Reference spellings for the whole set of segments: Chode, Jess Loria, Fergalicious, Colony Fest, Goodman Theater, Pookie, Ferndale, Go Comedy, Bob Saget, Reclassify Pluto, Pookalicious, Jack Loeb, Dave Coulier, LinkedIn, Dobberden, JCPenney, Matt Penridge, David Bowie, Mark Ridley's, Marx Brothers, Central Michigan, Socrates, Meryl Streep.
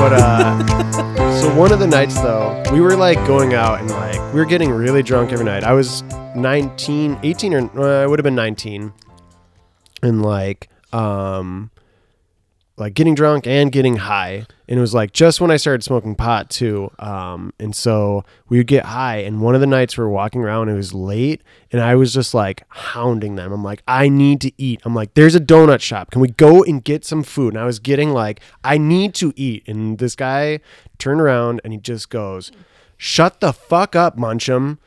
But so one of the nights though, we were like going out and like we were getting really drunk every night. I was 18 or I would have been 19, and like getting drunk and getting high. And it was like just when I started smoking pot too. And so we would get high, and one of the nights we were walking around, it was late, and I was just like hounding them. I'm like, I need to eat. I'm like, there's a donut shop. Can we go and get some food? And I was getting like, I need to eat. And this guy turned around and he just goes, shut the fuck up, Munchum.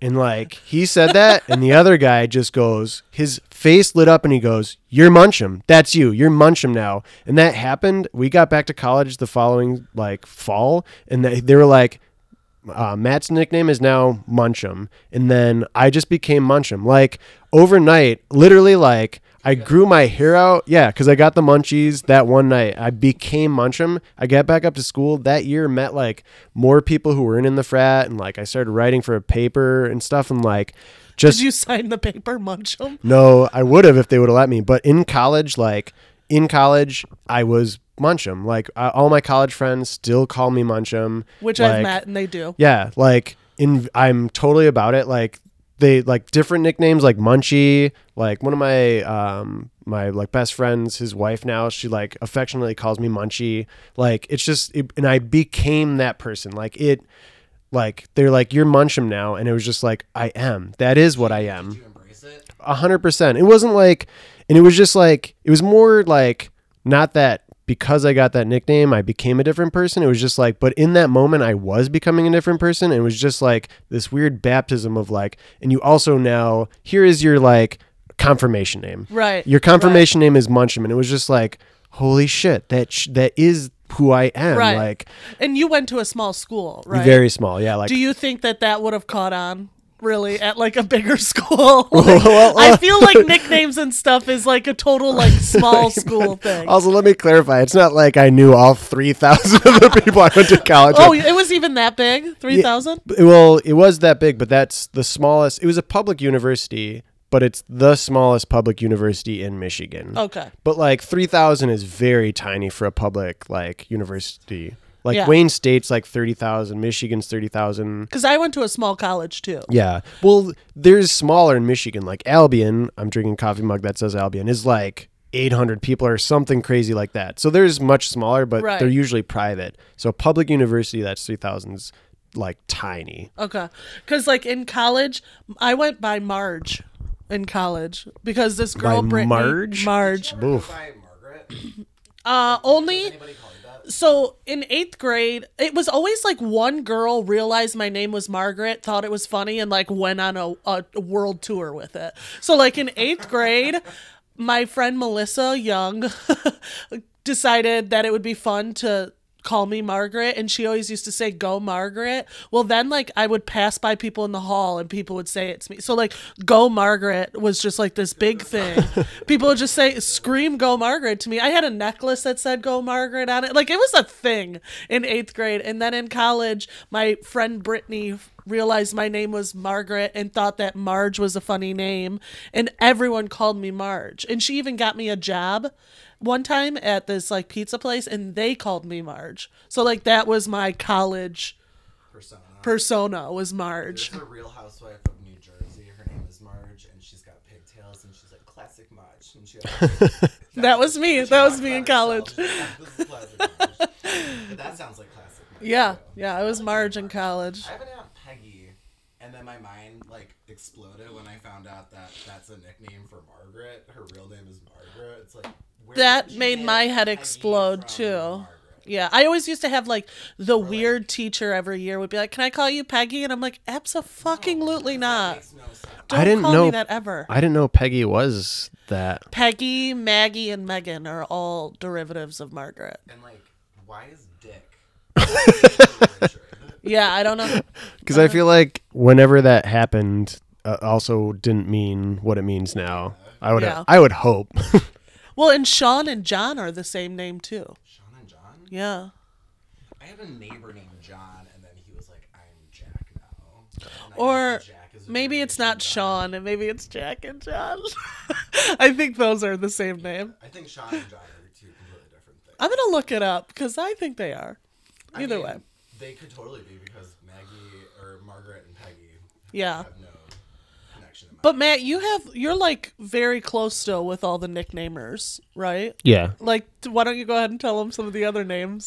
And like, he said that, and the other guy just goes, his face lit up and he goes, you're Munchum. That's you. You're Munchum now. And that happened. We got back to college the following like fall, and they were like, Matt's nickname is now Munchum. And then I just became Munchum. Like overnight, literally like I grew my hair out. Yeah, because I got the munchies that one night. I became Munchum. I got back up to school that year, met like more people who were in the frat, and like I started writing for a paper and stuff, and like just... Did you sign the paper, Munchum? No, I would have if they would have let me. But in college, I was Munchum. Like all my college friends still call me Munchum. Which like, I've met, and they do. Yeah, like I'm totally about it. Like they like different nicknames, like Munchie. Like one of my my like best friends, his wife now, she like affectionately calls me Munchie. Like it's just and I became that person. Like it, like they're like, you're Munchum now, and it was just like, I am. That is what I am. Did you embrace it? 100%. It wasn't like, and it was just like, it was more like not that because I got that nickname, I became a different person. It was just like, but in that moment, I was becoming a different person. It was just like this weird baptism of like, and you also now, here is your like confirmation name. Right. Your confirmation name is Munchum. And it was just like, holy shit, that is who I am. Right. Like, and you went to a small school, right? Very small. Yeah. Like, do you think that would have caught on? Really, at like a bigger school. Like, I feel like nicknames and stuff is like a total like small school thing. Also, let me clarify. It's not like I knew all 3,000 of the people I went to college with. Oh, it was even that big? 3,000? Yeah, well, it was that big, but that's the smallest. It was a public university, but it's the smallest public university in Michigan. Okay. But like 3,000 is very tiny for a public like university. Like, yeah. Wayne State's like 30,000, Michigan's 30,000. Because I went to a small college, too. Yeah. Well, there's smaller in Michigan. Like, Albion, I'm drinking a coffee mug that says Albion, is like 800 people or something crazy like that. So there's much smaller, but they're usually private. So public university, that's 3,000 is like tiny. Okay. Because, like, in college, I went by Marge in college because this girl, Brittany. Marge. Did you ever go by Margaret? Only... So in 8th grade, it was always like one girl realized my name was Margaret, thought it was funny, and like went on a world tour with it. So like in 8th grade, my friend Melissa Young decided that it would be fun to call me Margaret, and she always used to say, go Margaret. Well, then like I would pass by people in the hall and people would say it's me. So like go Margaret was just like this big thing. People would just say, scream go Margaret to me. I had a necklace that said go Margaret on it. Like it was a thing in 8th grade. And then in college, my friend Brittany realized my name was Margaret and thought that Marge was a funny name, and everyone called me Marge. And she even got me a job one time at this like pizza place, and they called me Marge. So like that was my college persona was Marge. There's a real housewife of New Jersey. Her name is Marge, and she's got pigtails, and she's like classic Marge. And she that was me. That was me in college. This classic Marge. But that sounds like classic Marge. Yeah, yeah. I was Marge in college. I have an aunt Peggy, and then my mind like exploded when I found out that that's a nickname for Margaret. Her real name is Margaret. It's like. That made my head explode too. Margaret. Yeah, I always used to have like the weird teacher every year would be like, "Can I call you Peggy?" And I'm like, "Abso-fucking-lutely not." No, Don't call me that ever. I didn't know Peggy was that. Peggy, Maggie, and Megan are all derivatives of Margaret. And like, why is Dick? Yeah, I don't know. Because I feel like whenever that happened, also didn't mean what it means now. I would hope. Well, and Sean and John are the same name, too. Sean and John? Yeah. I have a neighbor named John, and then he was like, I'm Jack now. Or maybe it's not Sean, and maybe it's Jack and John. I think those are the same name. I think Sean and John are two completely different things. I'm going to look it up because I think they are. Either way. They could totally be because Maggie or Margaret and Peggy have no connection. But Matt, you're like very close still with all the nicknamers, right? Yeah. Like, why don't you go ahead and tell them some of the other names?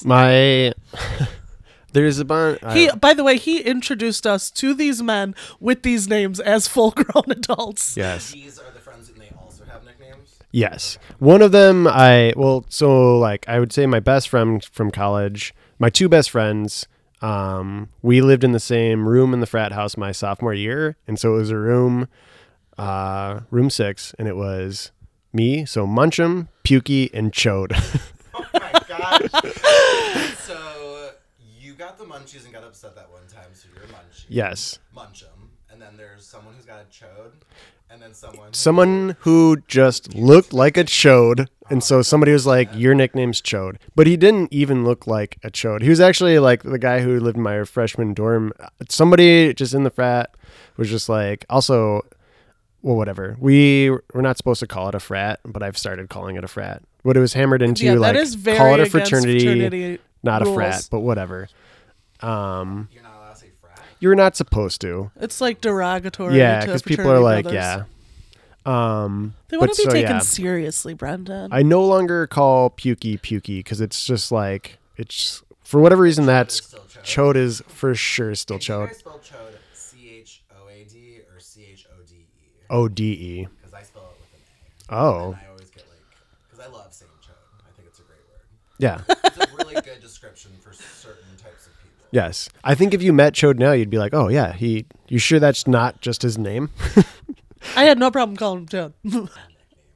There's a bunch. By the way, he introduced us to these men with these names as full-grown adults. Yes. These are the friends, and they also have nicknames. Yes. Okay. One of them, I would say my best friend from college, my two best friends. We lived in the same room in the frat house my sophomore year, and so it was a room 6, and it was me, so Munchum, Pookie, and Chode. Oh my gosh. Got the munchies and got upset that one time, so you're a munchie. Yes. Munchum. And then there's someone who's got a chode, and then someone who just looked like a chode, and so somebody was like, your nickname's Chode. But he didn't even look like a chode. He was actually like the guy who lived in my freshman dorm. Somebody just in the frat was just like, also, well, whatever. We're not supposed to call it a frat, but I've started calling it a frat. What it was hammered into, call it a fraternity, not rules. A frat, but whatever. You're not allowed to say frat. You're not supposed to. It's like derogatory. Yeah, because people are like, brothers. Yeah. They want to be taken seriously, Brendan. I no longer call Pookie because it's just like it's for whatever reason that's Chode is for sure still Chode. I spell Chode CHOAD or CHODE. ODE. Because I spell it with an A. Oh. And I always get like because I love saying Chode. I think it's a great word. Yeah. It's a really good description for certain types of. Yes. I think if you met Chode now, you'd be like, oh, yeah, you sure that's not just his name? I had no problem calling him Chode.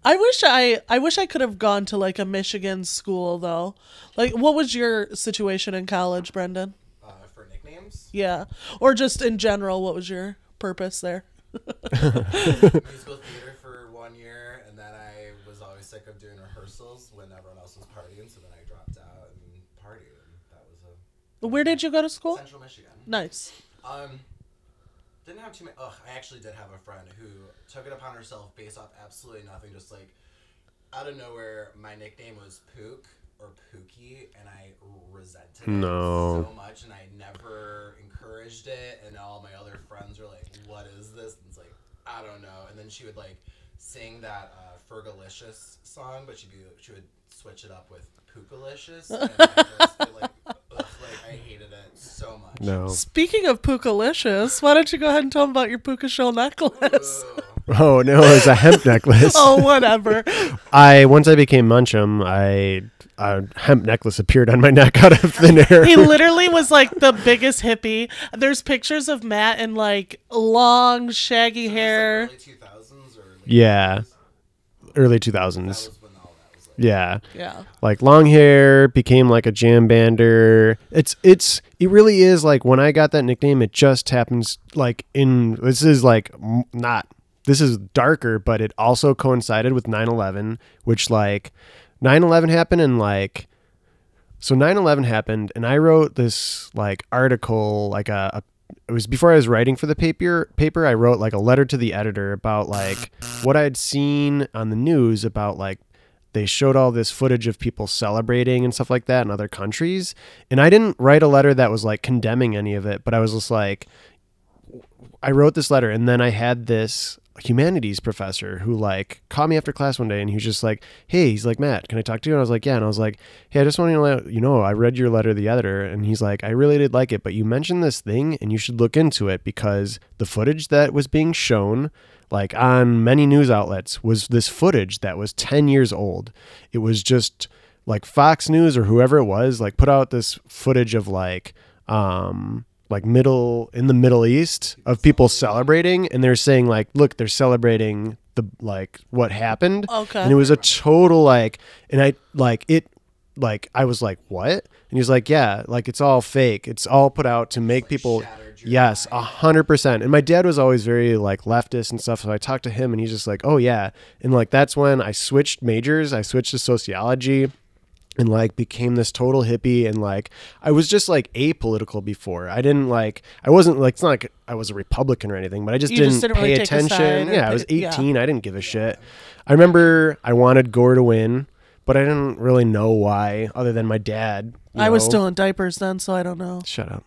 I wish I could have gone to like a Michigan school, though. Like, what was your situation in college, Brendan? For nicknames? Yeah. Or just in general, what was your purpose there? Musical theater for 1 year, and then I was always sick of doing rehearsals when everyone else was partying, so then I dropped out and partied. Where did you go to school? Central Michigan. Nice. Didn't have too many. Ugh, I actually did have a friend who took it upon herself based off absolutely nothing. Just like out of nowhere, my nickname was Pook or Pookie, and I resented it so much, and I never encouraged it. And all my other friends were like, "What is this?" And it's like, I don't know. And then she would like sing that Fergalicious song, but she would switch it up with Pookalicious. And I hated it so much. No. Speaking of Pookalicious, why don't you go ahead and tell them about your puka shell necklace? Oh, no, it's a hemp necklace. Oh, whatever. Once I became Munchum, a hemp necklace appeared on my neck out of thin air. He literally was like the biggest hippie. There's pictures of Matt in like long, shaggy hair. Like early 2000s or late 2000s? Early 2000s. Yeah. Yeah. Like long hair, became like a jam bander. It really is like when I got that nickname, it just happens like this is darker, but it also coincided with 9/11, which like 9/11 happened and like, so 9/11 happened and I wrote this like article, like it was before I was writing for the paper. I wrote like a letter to the editor about like what I'd seen on the news about like, they showed all this footage of people celebrating and stuff like that in other countries. And I didn't write a letter that was like condemning any of it, but I was just like, I wrote this letter. And then I had this humanities professor who like called me after class one day and he was just like, hey, he's like, Matt, can I talk to you? And I was like, yeah. And I was like, hey, I just want to let you know, I read your letter to the editor. And he's like, I really did like it, but you mentioned this thing and you should look into it because the footage that was being shown like on many news outlets was this footage that was 10 years old. It was just like Fox News or whoever it was, like put out this footage of like in the Middle East of people celebrating. And they're saying like, look, they're celebrating like what happened. Okay. And it was a total like, and I was like, what? And he was like, yeah, like it's all fake. It's all put out to make people. Yes, 100%. And my dad was always very like leftist and stuff. So I talked to him and he's just like, oh yeah. And like, that's when I switched majors. I switched to sociology and like became this total hippie. And like, I was just like apolitical before. I wasn't like, it's not like I was a Republican or anything, but I just didn't pay really attention. Yeah. I was 18. Yeah. I didn't give a shit. I remember I wanted Gore to win. But I didn't really know why, other than my dad. I was still in diapers then, so I don't know. Shut up.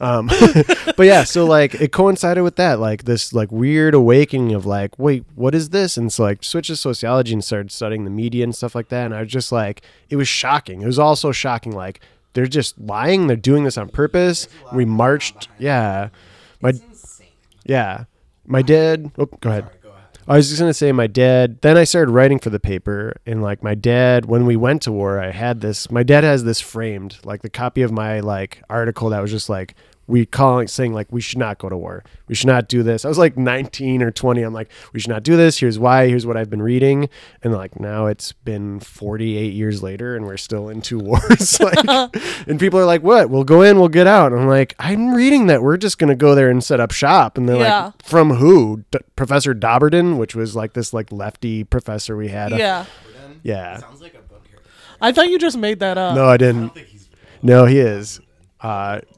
But yeah, so like it coincided with that, like this like weird awakening of like, wait, what is this? And so like switched to sociology and started studying the media and stuff like that. And I was just like, it was shocking. It was also shocking. Like they're just lying. They're doing this on purpose. We marched. Yeah. It's insane. Yeah. My dad. Oh, go ahead. I was just going to say my dad, then I started writing for the paper, and like my dad, when we went to war, my dad has this framed, like the copy of my like article that was just like, saying like, we should not go to war. We should not do this. I was like 19 or 20. I'm like, we should not do this. Here's why. Here's what I've been reading. And like, now it's been 48 years later and we're still in two wars. Like, and people are like, what? We'll go in, we'll get out. And I'm like, I'm reading that we're just going to go there and set up shop. And they're like, from who? Professor Dobberden, which was like this like lefty professor we had. Yeah. Yeah. Sounds like a book here. I thought you just made that up. No, I didn't. I don't think he's no, he is.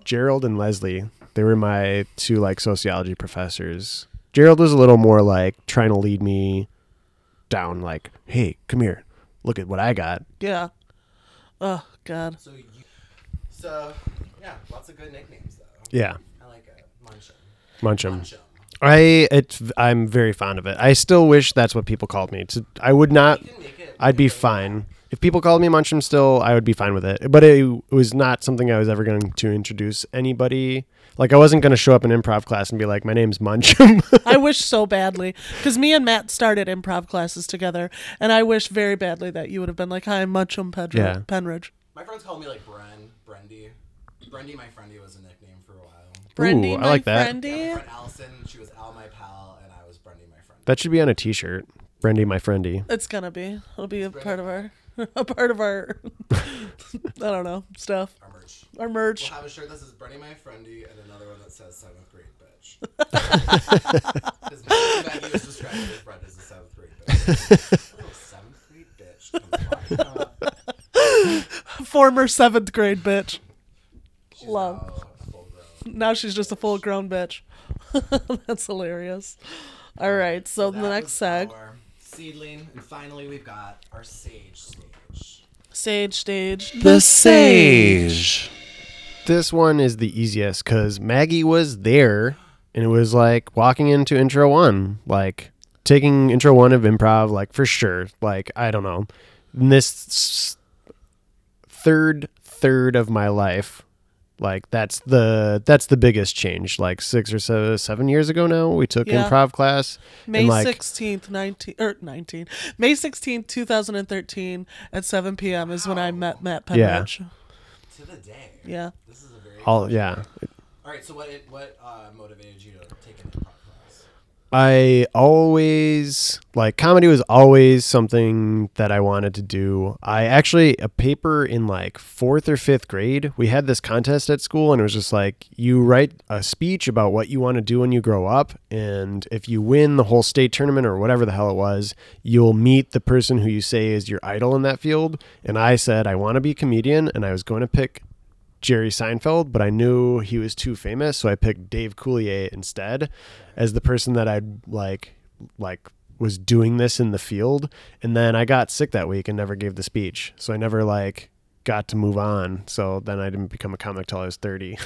Gerald and Leslie, they were my two like sociology professors. Gerald was a little more like trying to lead me down, like, hey, come here, look at what I got. Yeah. Oh God. So yeah, lots of good nicknames though. Yeah. I like Munchum. I'm very fond of it. I still wish that's what people called me. I would not. I'd be fine. If people called me Munchum still, I would be fine with it. But it was not something I was ever going to introduce anybody. Like, I wasn't going to show up in improv class and be like, my name's Munchum. I wish so badly. Because me and Matt started improv classes together. And I wish very badly that you would have been like, hi, I'm Munchum Penridge. My friends called me like Brendy. Brendy, my friendy, was a nickname for a while. Brendy, ooh, I like that. Friendy. Yeah, my friend Allison, she was Al, my pal, and I was Brendy, my friendy. That should be on a t-shirt. Brendy, my friendy. It's going to be. It'll be a part of our I don't know, stuff. Our merch. We'll have a shirt that says Brenny my friendy and another one that says 7th grade bitch. Because Maggie was describing her friend as a 7th grade bitch. Little 7th grade bitch. Former 7th grade bitch. She's love. Now she's just a full grown bitch. That's hilarious. All right, so the next seg. Seedling, and finally we've got our sage stage. The sage. This one is the easiest because Maggie was there, and it was like walking into intro one, like taking intro one of improv, like for sure. Like I don't know, in this third of my life, like that's the biggest change. Like 6 or 7 years ago now, we took improv class. May 16th, 2013 at 7 p.m. is when I met Matt Penridge. Yeah. To the day. Yeah. This is a very story. All right. So what motivated you to take an improv class? I always like comedy was always something that I wanted to do. I actually a paper in like 4th or 5th grade. We had this contest at school, and it was just like you write a speech about what you want to do when you grow up, and if you win the whole state tournament or whatever the hell it was, you'll meet the person who you say is your idol in that field. And I said I want to be a comedian, and I was going to pick Jerry Seinfeld, but I knew he was too famous, so I picked Dave Coulier instead as the person that I'd like was doing this in the field. And then I got sick that week and never gave the speech, so I never like got to move on. So then I didn't become a comic till I was 30.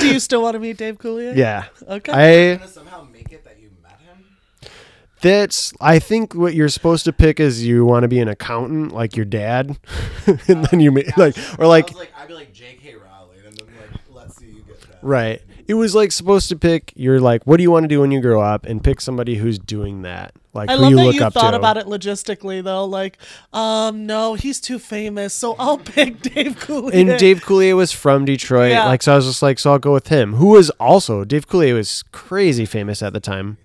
Do you still want to meet Dave Coulier? Yeah. Okay. Are you gonna somehow make it that you met him? I think what you're supposed to pick is you want to be an accountant, like your dad, and then you I'd be like J.K. Rowling, and then like let's see you get that. Right. It was like supposed to pick. You're like, what do you want to do when you grow up, and pick somebody who's doing that. Like, I love that you thought about it logistically though. Like, no, he's too famous, so I'll pick Dave Coulier. And Dave Coulier was from Detroit, like so I was just like, so I'll go with him. Who was also Dave Coulier was crazy famous at the time.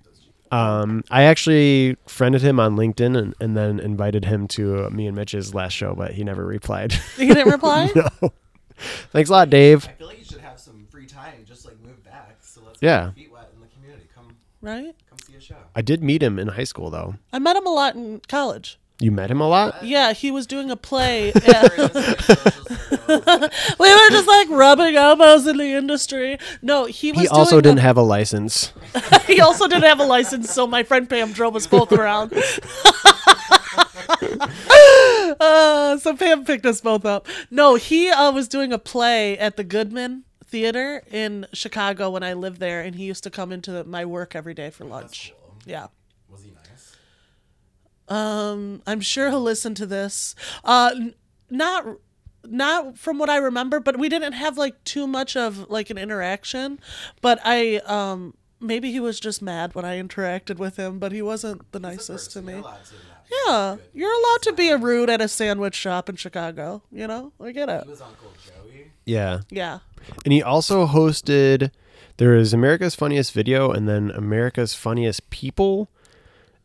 I actually friended him on LinkedIn and then invited him to me and Mitch's last show, but he never replied. He didn't reply? No. Thanks a lot, Dave. I feel like you should have some free time, just like move back. So let's get your feet wet in the community. Come see a show. I did meet him in high school, though. I met him a lot in college. You met him a lot? Yeah, he was doing a play. We were just like rubbing elbows in the industry. No, he also didn't have a license. He also didn't have a license, so my friend Pam drove us both around. So Pam picked us both up. No, he was doing a play at the Goodman Theater in Chicago when I lived there, and he used to come into my work every day for lunch. Cool. Yeah. Was he nice? I'm sure he'll listen to this. Not from what I remember, but we didn't have like too much of like an interaction. But I maybe he was just mad when I interacted with him, but he wasn't the nicest to me. Yeah, you're allowed to be a rude at a sandwich shop in Chicago. You know, I get it. He was Uncle Joey. Yeah. Yeah. And he also hosted. There is America's Funniest Video and then America's Funniest People.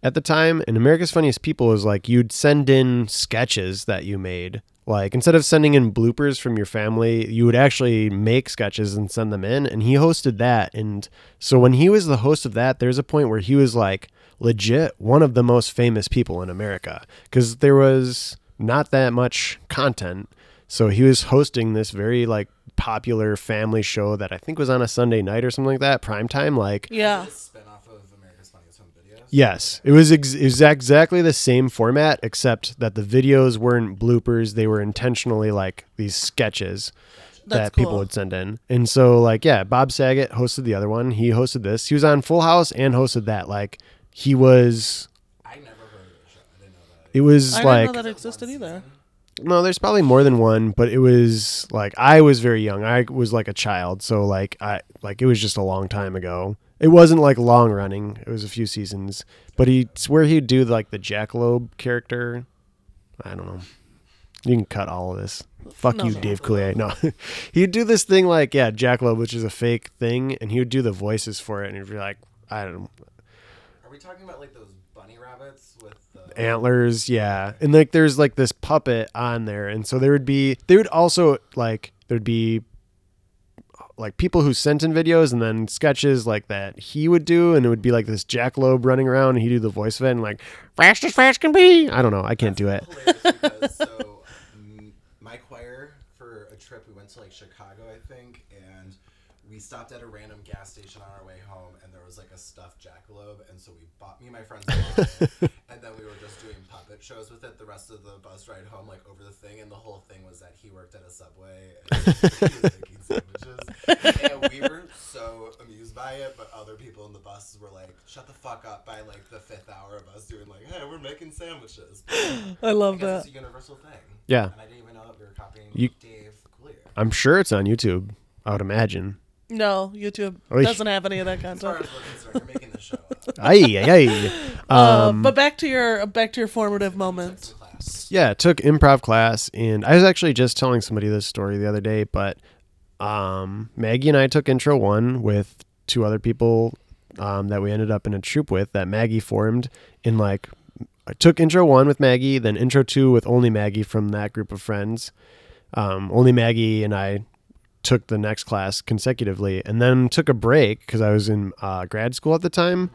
At the time, and America's Funniest People is like you'd send in sketches that you made. Like instead of sending in bloopers from your family, you would actually make sketches and send them in. And he hosted that. And so when he was the host of that, there's a point where he was like legit one of the most famous people in America because there was not that much content. So he was hosting this very like popular family show that I think was on a Sunday night or something like that, primetime. Like, yeah. Yes, it was exactly the same format, except that the videos weren't bloopers. They were intentionally like these sketches that people would send in. And so like, yeah, Bob Saget hosted the other one. He hosted this. He was on Full House and hosted that. Like he was. I never heard of the show. I didn't know that. It was like. I didn't know that existed either. No, there's probably more than one, but it was like I was very young. I was like a child. So like it was just a long time ago. It wasn't like long running. It was a few seasons, but it's where he'd do like the Jack Loeb character. I don't know. You can cut all of this. Fuck no, you, no. Dave Coulier. No, he'd do this thing like, yeah, Jack Loeb, which is a fake thing. And he would do the voices for it. And he'd be like, I don't know. Are we talking about like those bunny rabbits with the antlers? Yeah. And like, there's like this puppet on there. And so there'd be like people who sent in videos and then sketches like that he would do. And it would be like this Jack Loeb running around and he'd do the voice of it and like fast as fast can be. I don't know. I can't do it. Because, so my choir for a trip, we went to like Chicago, I think. And we stopped at a random gas station on our way home and there was like a stuffed Jack Loeb. And so we bought me and my friends. And then we were just doing puppet shows with it the rest of the bus ride home, like over the thing. And the whole thing was that he worked at a Subway and he was making sandwiches. And we were so amused by it, but other people in the bus were like, shut the fuck up by like the fifth hour of us doing like, hey, we're making sandwiches. But I love that. It's a universal thing. Yeah. And I didn't even know that we were copying Dave Coulier. I'm sure it's on YouTube, I would imagine. No, YouTube doesn't have any of that content. As far as we're concerned, you're making the show up. But back to your formative moments. Yeah, I took improv class, and I was actually just telling somebody this story the other day, but Maggie and I took intro 1 with 2 other people that we ended up in a troupe with that Maggie formed in like I took intro 1 with Maggie, then intro 2 with only Maggie from that group of friends. Only Maggie and I took the next class consecutively and then took a break because I was in grad school at the time,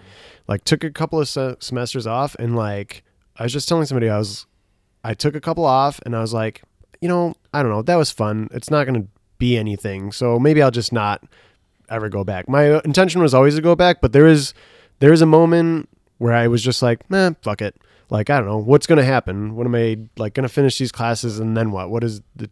like took a couple of semesters off. And like, I was just telling somebody I took a couple off and I was like, you know, I don't know. That was fun. It's not going to be anything. So maybe I'll just not ever go back. My intention was always to go back, but there is a moment where I was just like, fuck it. Like, I don't know what's going to happen. What am I like going to finish these classes? And then what? What is the,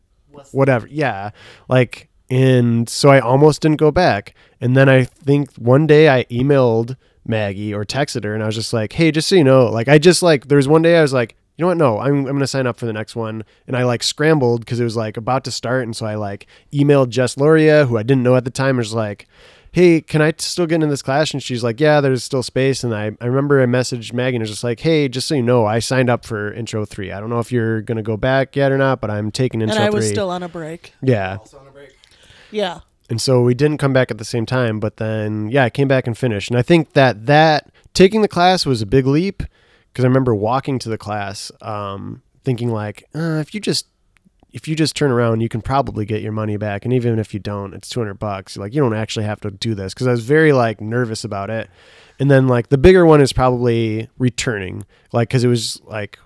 whatever. Yeah. Like, and so I almost didn't go back. And then I think one day I emailed Maggie or texted her and I was just like, hey, just so you know, like I just like, there was one day I was like, you know what? No, I'm going to sign up for the next one. And I like scrambled because it was like about to start. And so I like emailed Jess Loria, who I didn't know at the time. I was like, hey, can I still get into this class? And she's like, yeah, there's still space. And I remember I messaged Maggie and I was just like, hey, just so you know, I signed up for intro 3. I don't know if you're going to go back yet or not, but I'm taking intro 3. And I was still on a break. Yeah. Also on a break. Yeah. And so we didn't come back at the same time, but then, yeah, I came back and finished. And I think that taking the class was a big leap because I remember walking to the class thinking like, if you just turn around, you can probably get your money back. And even if you don't, it's $200. Like, you don't actually have to do this because I was very like nervous about it. And then like the bigger one is probably returning, like, because it was like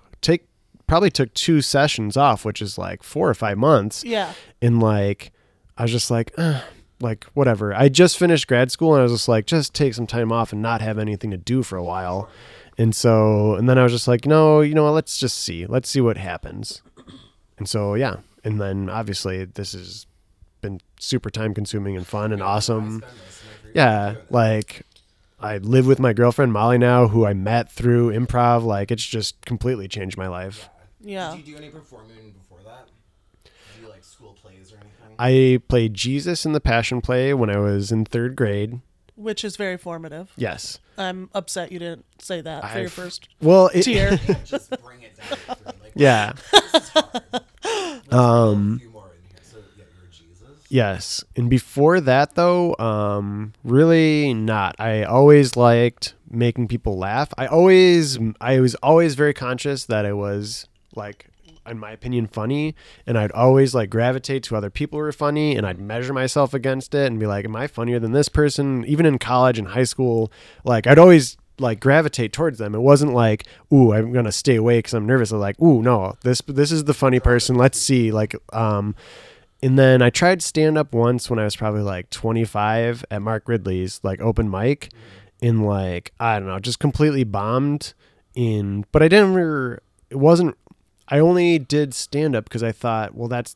probably took 2 sessions off, which is like 4 or 5 months. Yeah. And like, I was just like, whatever. I just finished grad school and I was just like, just take some time off and not have anything to do for a while. And then I was just like, no, you know, let's see what happens. And so, yeah. And then obviously this has been super time consuming and fun and awesome. Yeah. Like I live with my girlfriend, Molly, now, who I met through improv. Like it's just completely changed my life. Yeah. Did you do any performing before that? Did you like school plays or anything? I played Jesus in the Passion Play when I was in third grade. Which is very formative. Yes. I'm upset you didn't say that for your first tier. Just bring it down. Like, yeah. This is hard. A few more in here. So, yeah, you're Jesus. Yes. And before that, though, really not. I always liked making people laugh. I was always very conscious that I was, like, in my opinion, funny, and I'd always like gravitate to other people who were funny, and I'd measure myself against it and be like, am I funnier than this person? Even in college and high school, like I'd always like gravitate towards them. It wasn't like, ooh, I'm gonna stay away because I'm nervous. I was like, ooh, no, this is the funny person, let's see. Like and then I tried stand up once when I was probably like 25 at Mark Ridley's, like open mic, and like I don't know, just completely bombed in. But I didn't remember, it wasn't, I only did stand-up because I thought, well, that's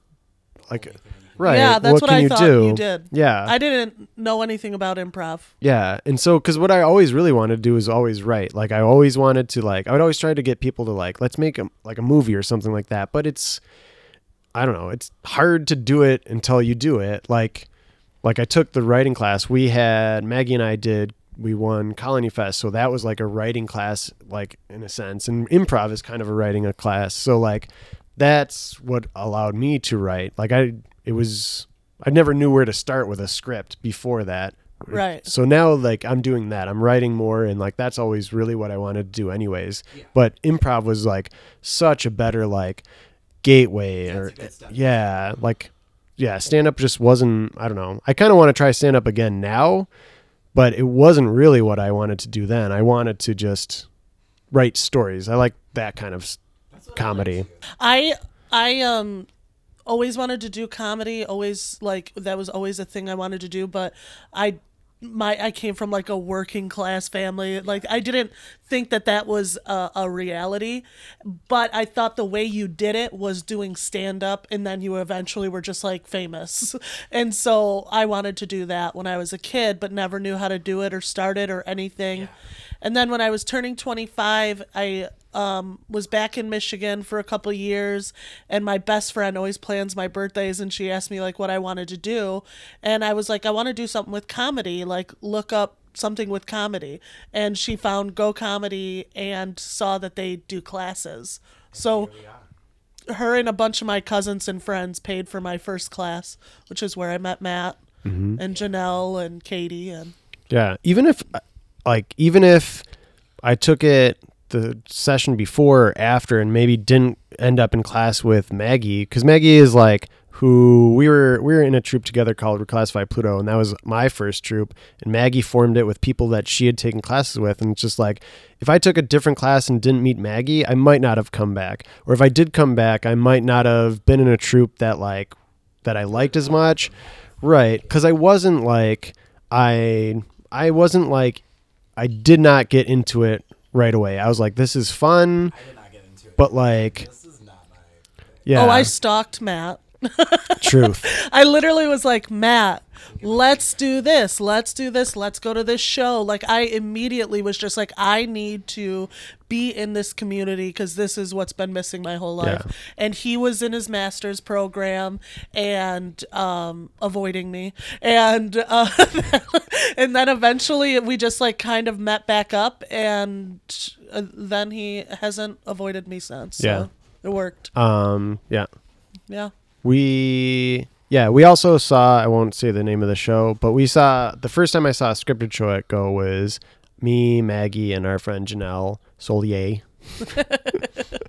like, right. Yeah, that's what I thought you did. Yeah. I didn't know anything about improv. Yeah. And so, because what I always really wanted to do is always write. Like, I always wanted to, like, I would always try to get people to, like, let's make a movie or something like that. But it's, I don't know, it's hard to do it until you do it. Like I took the writing class. Maggie and I did. We won Colony Fest, so that was like a writing class, like in a sense, and improv is kind of a class. So like that's what allowed me to write. Like I never knew where to start with a script before that. Right. So now like I'm doing that. I'm writing more, and like that's always really what I wanted to do anyways. Yeah. But improv was like such a better like gateway. Stand up just wasn't, I don't know. I kind of want to try stand up again now. But it wasn't really what I wanted to do then. I wanted to just write stories. I like that kind of comedy. I always wanted to do comedy. Always, like, that was always a thing I wanted to do. But I came from like a working class family. Like I didn't think that was a reality, but I thought the way you did it was doing stand up, and then you eventually were just like famous. And so I wanted to do that when I was a kid, but never knew how to do it or start it or anything. Yeah. And then when I was turning 25, I was back in Michigan for a couple years, and my best friend always plans my birthdays, and she asked me like what I wanted to do, and I was like, I want to do something with comedy, like look up something with comedy. And she found Go Comedy and saw that they do classes. So her and a bunch of my cousins and friends paid for my first class, which is where I met Matt and Janelle and Katie. And yeah, even if I took it the session before or after and maybe didn't end up in class with Maggie, because Maggie is like who we were in a troupe together called Reclassify Pluto, and that was my first troupe, and Maggie formed it with people that she had taken classes with. And it's just like, if I took a different class and didn't meet Maggie, I might not have come back, or if I did come back, I might not have been in a troupe that I liked as much, right? Because I did not get into it right away. I was like, this is fun. I did not get into it. But like, this is not my thing. Yeah. Oh, I stalked Matt. Truth. I literally was like, Matt, let's do this. Let's go to this show. Like, I immediately was just like, I need to be in this community because this is what's been missing my whole life. Yeah. And he was in his master's program and avoiding me. And and then eventually we just like kind of met back up, and then he hasn't avoided me since. So yeah. It worked. Yeah. We also saw, I won't say the name of the show, but we saw, the first time I saw a scripted show at Go was me, Maggie, and our friend Janelle Solier.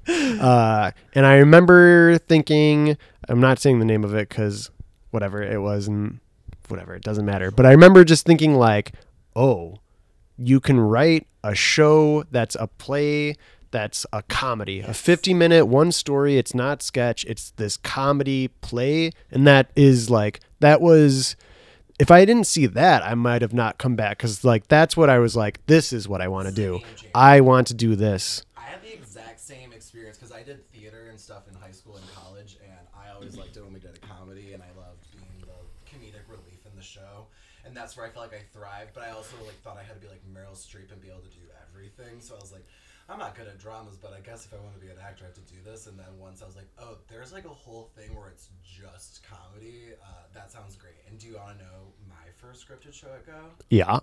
And I remember thinking, I'm not saying the name of it because it doesn't matter. But I remember just thinking like, oh, you can write a show that's a play that's a comedy, a 50-minute, one story. It's not sketch. It's this comedy play. And that was if I didn't see that, I might have not come back, because like that's what I was like, this is what I want to do. I want to do this. I had the exact same experience because I did theater and stuff in high school and college, and I always liked it when we did a comedy, and I loved being the comedic relief in the show, and that's where I felt like I thrived. But I also like thought I had to be like Meryl Streep and be able to do everything, so I was like, I'm not good at dramas, but I guess if I want to be an actor, I have to do this. And then once I was like, oh, there's like a whole thing where it's just comedy. That sounds great. And do you want to know my first scripted show at Go? Yeah.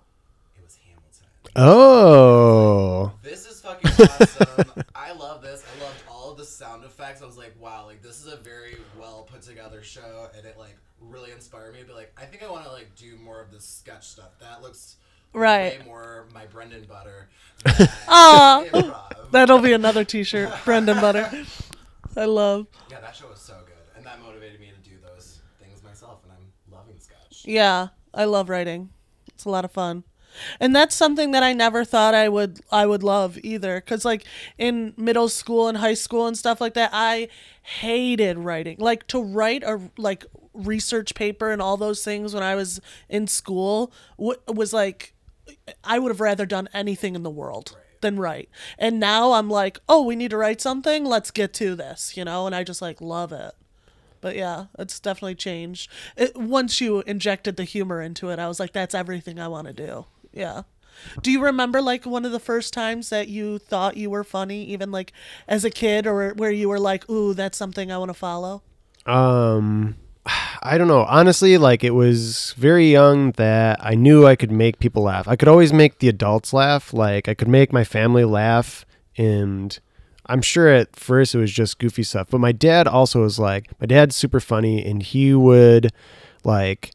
It was Hamilton. Oh. Like, this is fucking awesome. I love this. I loved all of the sound effects. I was like, wow, like this is a very well put together show. And it like really inspired me to be like, I think I want to like do more of this sketch stuff. That looks... Right. Way more my Brendan Butter. That'll be another t-shirt. Brendan Butter. I love. Yeah, that show was so good. And that motivated me to do those things myself. And I'm loving sketch. Yeah, I love writing. It's a lot of fun. And that's something that I never thought I would love either. Because like in middle school and high school and stuff like that, I hated writing. Like to write a like research paper and all those things when I was in school was like... I would have rather done anything in the world than write. And now I'm like, oh, we need to write something. Let's get to this, you know? And I just like love it. But yeah, it's definitely changed. Once you injected the humor into it, I was like, that's everything I want to do. Yeah. Do you remember like one of the first times that you thought you were funny, even like as a kid, or where you were like, ooh, that's something I want to follow? I don't know. Honestly, like it was very young that I knew I could make people laugh. I could always make the adults laugh. Like I could make my family laugh, and I'm sure at first it was just goofy stuff. But my dad also was like, my dad's super funny, and he would like,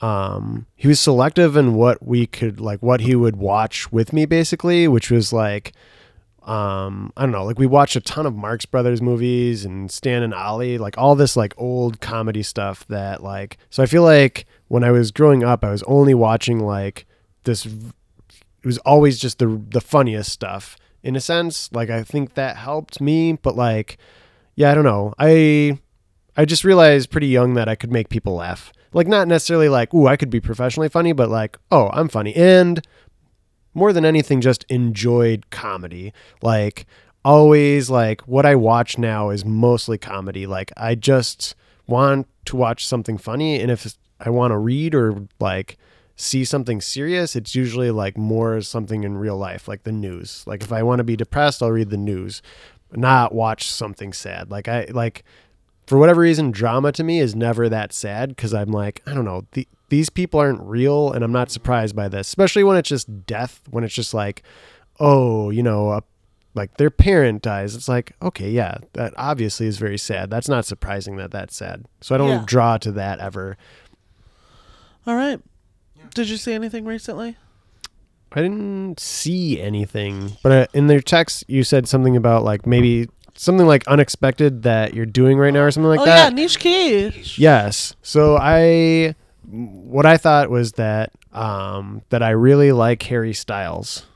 he was selective in what we could like, what he would watch with me basically, which was like, I don't know, like we watched a ton of Marx Brothers movies and Stan and Ollie, like all this like old comedy stuff that like, so I feel like when I was growing up, I was only watching like this, it was always just the funniest stuff in a sense. Like, I think that helped me, but like, yeah, I don't know. I just realized pretty young that I could make people laugh. Like not necessarily like, ooh, I could be professionally funny, but like, oh, I'm funny. And more than anything, just enjoyed comedy. Like always, like what I watch now is mostly comedy. Like I just want to watch something funny, and if I want to read or like see something serious, it's usually like more something in real life, like the news. Like if I want to be depressed, I'll read the news, not watch something sad. Like I like, for whatever reason, drama to me is never that sad, because I'm like, I don't know, these people aren't real, and I'm not surprised by this, especially when it's just death, when it's just like, oh, you know, like their parent dies. It's like, okay, yeah, that obviously is very sad. That's not surprising that that's sad. So I don't draw to that ever. All right. Yeah. Did you see anything recently? I didn't see anything, but in their text, you said something about like maybe something like unexpected that you're doing right now or something like that. Oh, yeah, Niche Key. Yes. So what I thought was that I really like Harry Styles.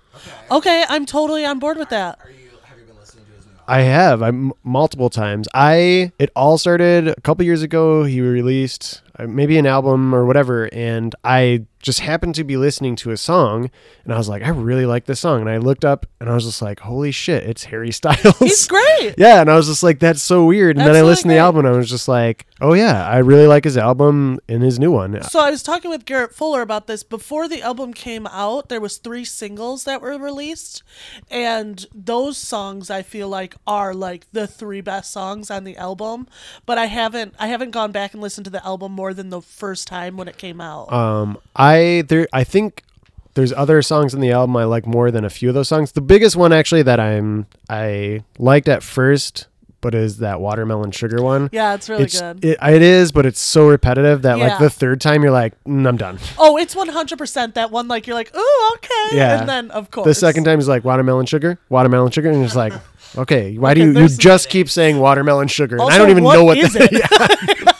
Okay, I'm totally on board with that. Have you been listening to his new album? I have. I'm multiple times. It all started a couple years ago. He released maybe an album or whatever, and I just happened to be listening to a song, and I was like, I really like this song. And I looked up, and I was just like, holy shit, it's Harry Styles. He's great. Yeah, and I was just like, that's so weird. And then I listened to the album, and I was just like, oh yeah, I really like his album and his new one. So I was talking with Garrett Fuller about this. Before the album came out, there was 3 singles that were released, and those songs I feel like are like the 3 best songs on the album. But I haven't gone back and listened to the album more than the first time when it came out. I think there's other songs in the album I like more than a few of those songs. The biggest one actually that I liked at first, but is that Watermelon Sugar one. Yeah, it's really good. It is, but it's so repetitive that like the third time you're like, I'm done. Oh, it's 100% that one. Like you're like, ooh, okay. Yeah. And then of course the second time is like Watermelon Sugar, and it's like, okay, why do you just keep saying Watermelon Sugar? Also, and I don't even know what is it. Yeah.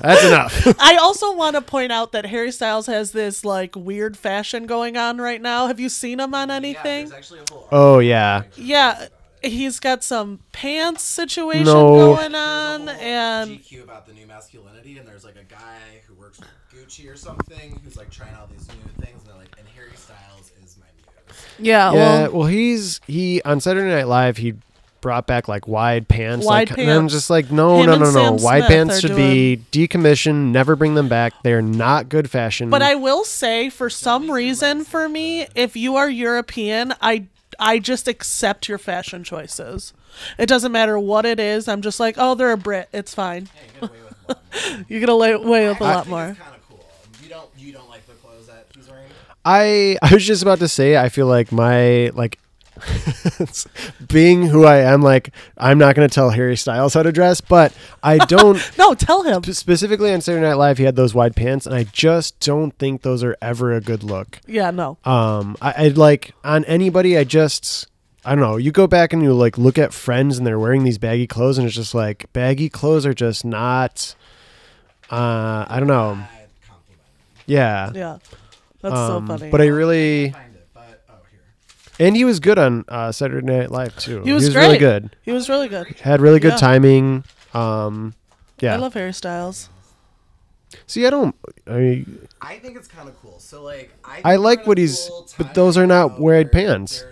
That's enough. I also want to point out that Harry Styles has this like weird fashion going on right now. Have you seen him on anything? Yeah, there's actually a whole article. Oh yeah. Yeah. he's got some pants situation going on, and GQ about the new masculinity, and there's like a guy who works with Gucci or something who's like trying all these new things, and they're like, and Harry Styles is my muse. Yeah, well, he on Saturday Night Live he brought back like wide pants, pants. And I'm just like, no. Wide pants should be decommissioned. Never bring them back. They're not good fashion. But I will say, for some reason, for me, if you are European, I just accept your fashion choices. It doesn't matter what it is. I'm just like, oh, they're a Brit. It's fine. Yeah, you get away with a lot more. It's kind of cool. You don't like the clothes that he's wearing? I was just about to say, I feel like my being who I am, like, I'm not going to tell Harry Styles how to dress, but I don't. No, tell him. Specifically on Saturday Night Live, he had those wide pants, and I just don't think those are ever a good look. Yeah, no. I'd like on anybody. I don't know. You go back and you like look at friends, and they're wearing these baggy clothes, and it's just like baggy clothes are just not. I don't know. Yeah. Yeah. That's so funny. But I really. And he was good on Saturday Night Live, too. He was really good. He was really good. Had really good timing. Yeah. I love Harry Styles. See, I think it's kind of cool. So, like, I like what he's... But those are not wide pants.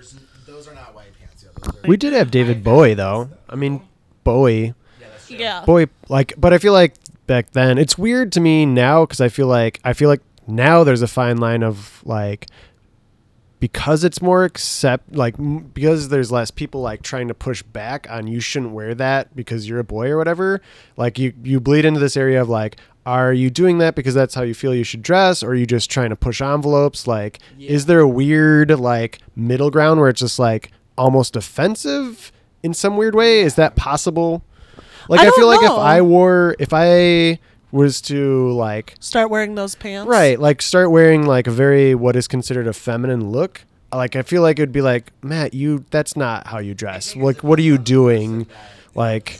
Those are not wide pants. We did have David Bowie, though. I mean, Bowie. Yeah, that's true. Yeah. Bowie, like... But I feel like back then... It's weird to me now, because I feel like now there's a fine line of, like... Because it's more because there's less people like trying to push back on you shouldn't wear that because you're a boy or whatever. Like you bleed into this area of like, are you doing that because that's how you feel you should dress, or are you just trying to push envelopes? Like, is there a weird like middle ground where it's just like almost offensive in some weird way? Is that possible? Like I feel like if I was to like start wearing those pants, right? Like start wearing like a very what is considered a feminine look. Like I feel like it would be like, Matt, that's not how you dress. Like what are you doing? Like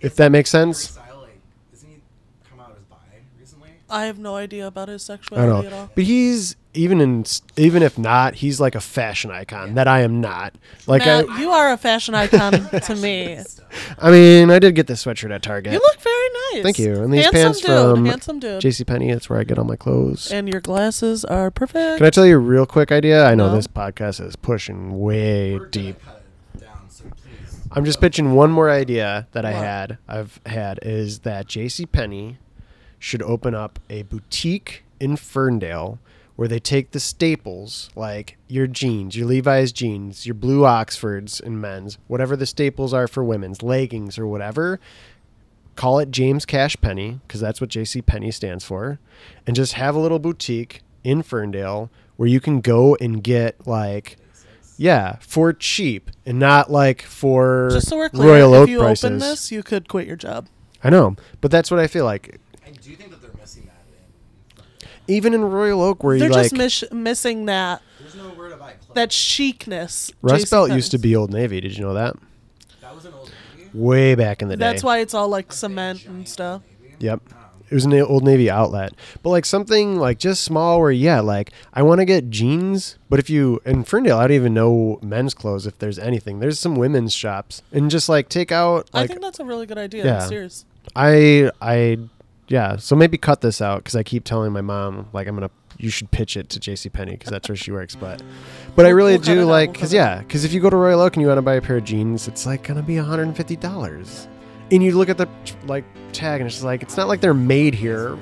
if that makes sense. Style, like, isn't he come out as bi recently? I have no idea about his sexuality at all. But he's even if not, he's like a fashion icon that I am not. Like Matt, you are a fashion icon to me. I mean, I did get this sweatshirt at Target. You look very nice. Thank you. And these pants from JCPenney, that's where I get all my clothes. And your glasses are perfect. Can I tell you a real quick idea? I know this podcast is pushing way deep. I'm just pitching one more idea that I've had is that JCPenney should open up a boutique in Ferndale where they take the staples, like your jeans, your Levi's jeans, your blue Oxfords in men's, whatever the staples are for women's, leggings or whatever, call it James Cash Penny, because that's what JCPenney stands for, and just have a little boutique in Ferndale where you can go and get, like, yeah, for cheap and not, like, for just so we're clear, Royal Oak prices. If you open this, you could quit your job. I know, but that's what I feel like. And do you think that they're missing that? Even in Royal Oak, where they're just missing that. There's no word about it. That chicness. Rust Belt used to be Old Navy. Did you know that? That was an Old Navy? Way back in the day. That's why it's all like cement and stuff. Yep. Oh. It was an Old Navy outlet. But like something like just small where, yeah, like I want to get jeans. But if you, in Ferndale, I don't even know men's clothes if there's anything. There's some women's shops. And just like take out. Like, I think that's a really good idea. Yeah. Serious. Yeah, so maybe cut this out because I keep telling my mom like you should pitch it to JCPenney because that's where she works. But I really do like because if you go to Royal Oak and you want to buy a pair of jeans, it's like gonna be $150, and you look at the like tag and it's just like it's not like they're made here,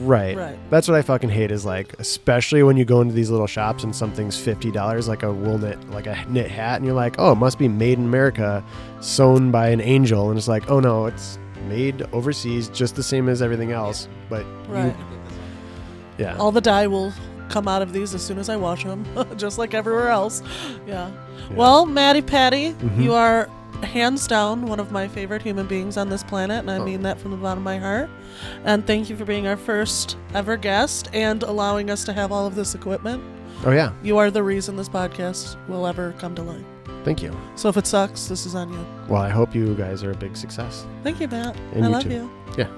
right? That's what I fucking hate is like especially when you go into these little shops and something's $50 like a knit hat and you're like oh it must be made in America, sewn by an angel and it's like oh no it's made overseas just the same as everything else but all the dye will come out of these as soon as I wash them just like everywhere else. Well Maddie Patty, you are hands down one of my favorite human beings on this planet and I mean that from the bottom of my heart, and thank you for being our first ever guest and allowing us to have all of this equipment. You are the reason this podcast will ever come to life. Thank you. So if it sucks, this is on you. Well, I hope you guys are a big success. Thank you, Matt. And I love you. Yeah.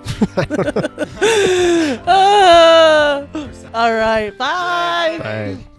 All right. Bye. Bye.